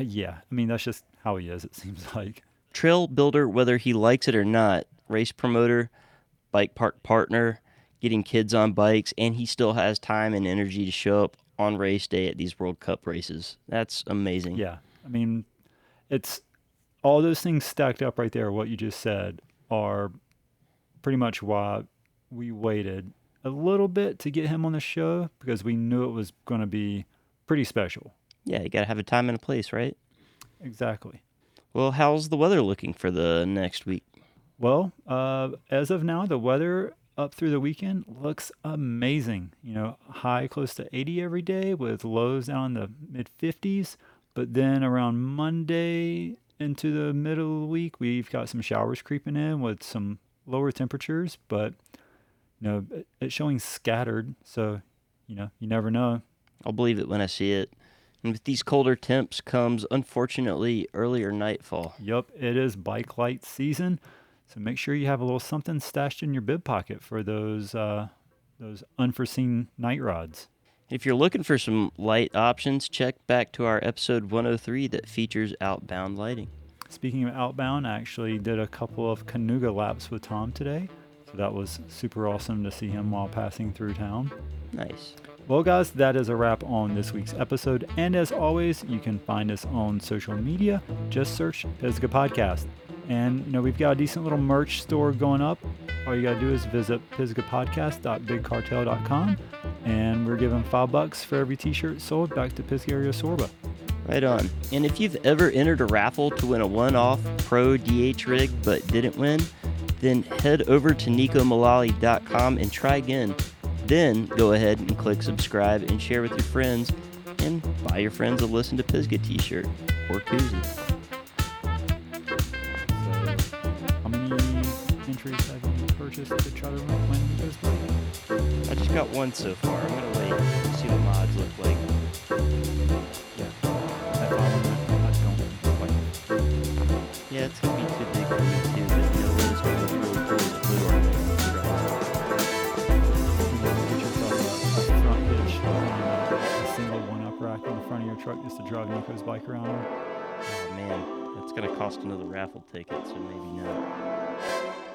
Yeah, I mean, that's just how he is, it seems like. Trail builder, whether he likes it or not, race promoter, bike park partner, getting kids on bikes, and he still has time and energy to show up on race day at these World Cup races. That's amazing. Yeah, I mean, it's all those things stacked up right there, what you just said, are pretty much why we waited a little bit to get him on the show, because we knew it was going to be pretty special. Yeah, you got to have a time and a place, right? Exactly. Well, how's the weather looking for the next week? Well, as of now, the weather up through the weekend looks amazing. You know, high close to 80 every day with lows down in the mid-50s. But then around Monday into the middle of the week, we've got some showers creeping in with some lower temperatures, but you know, it's showing scattered, so you know, you never know. I'll believe it when I see it. And with these colder temps comes, unfortunately, earlier nightfall. Yep, it is bike light season, so make sure you have a little something stashed in your bib pocket for those unforeseen night rides. If you're looking for some light options, check back to our episode 103 that features outbound lighting. Speaking of outbound, I actually did a couple of Kanuga laps with Tom today, so that was super awesome to see him while passing through town. Nice. Well, guys, that is a wrap on this week's episode, and as always, you can find us on social media. Just search Pisgah Podcast. And, you know, we've got a decent little merch store going up. All you got to do is visit pisgahpodcast.bigcartel.com, and we're giving $5 for every t-shirt sold back to Pisgah Area Sorba. Right on. And if you've ever entered a raffle to win a one-off Pro DH rig but didn't win, then head over to nikamullaly.com and try again. Then go ahead and click subscribe and share with your friends, and buy your friends a Listen to Pisgah t-shirt or koozie. So, how many entries have you purchased to try to win those prizes? I just got one so far. I'm going to wait and see what my odds look like. Yeah, it's going to be too big for me, too, but you know what is really cool is blue on the front. Get yourself a front hitch, a single one-up rack on the front of your truck just to drive Nico's bike around. Oh, man, that's going to cost another raffle ticket, so maybe not.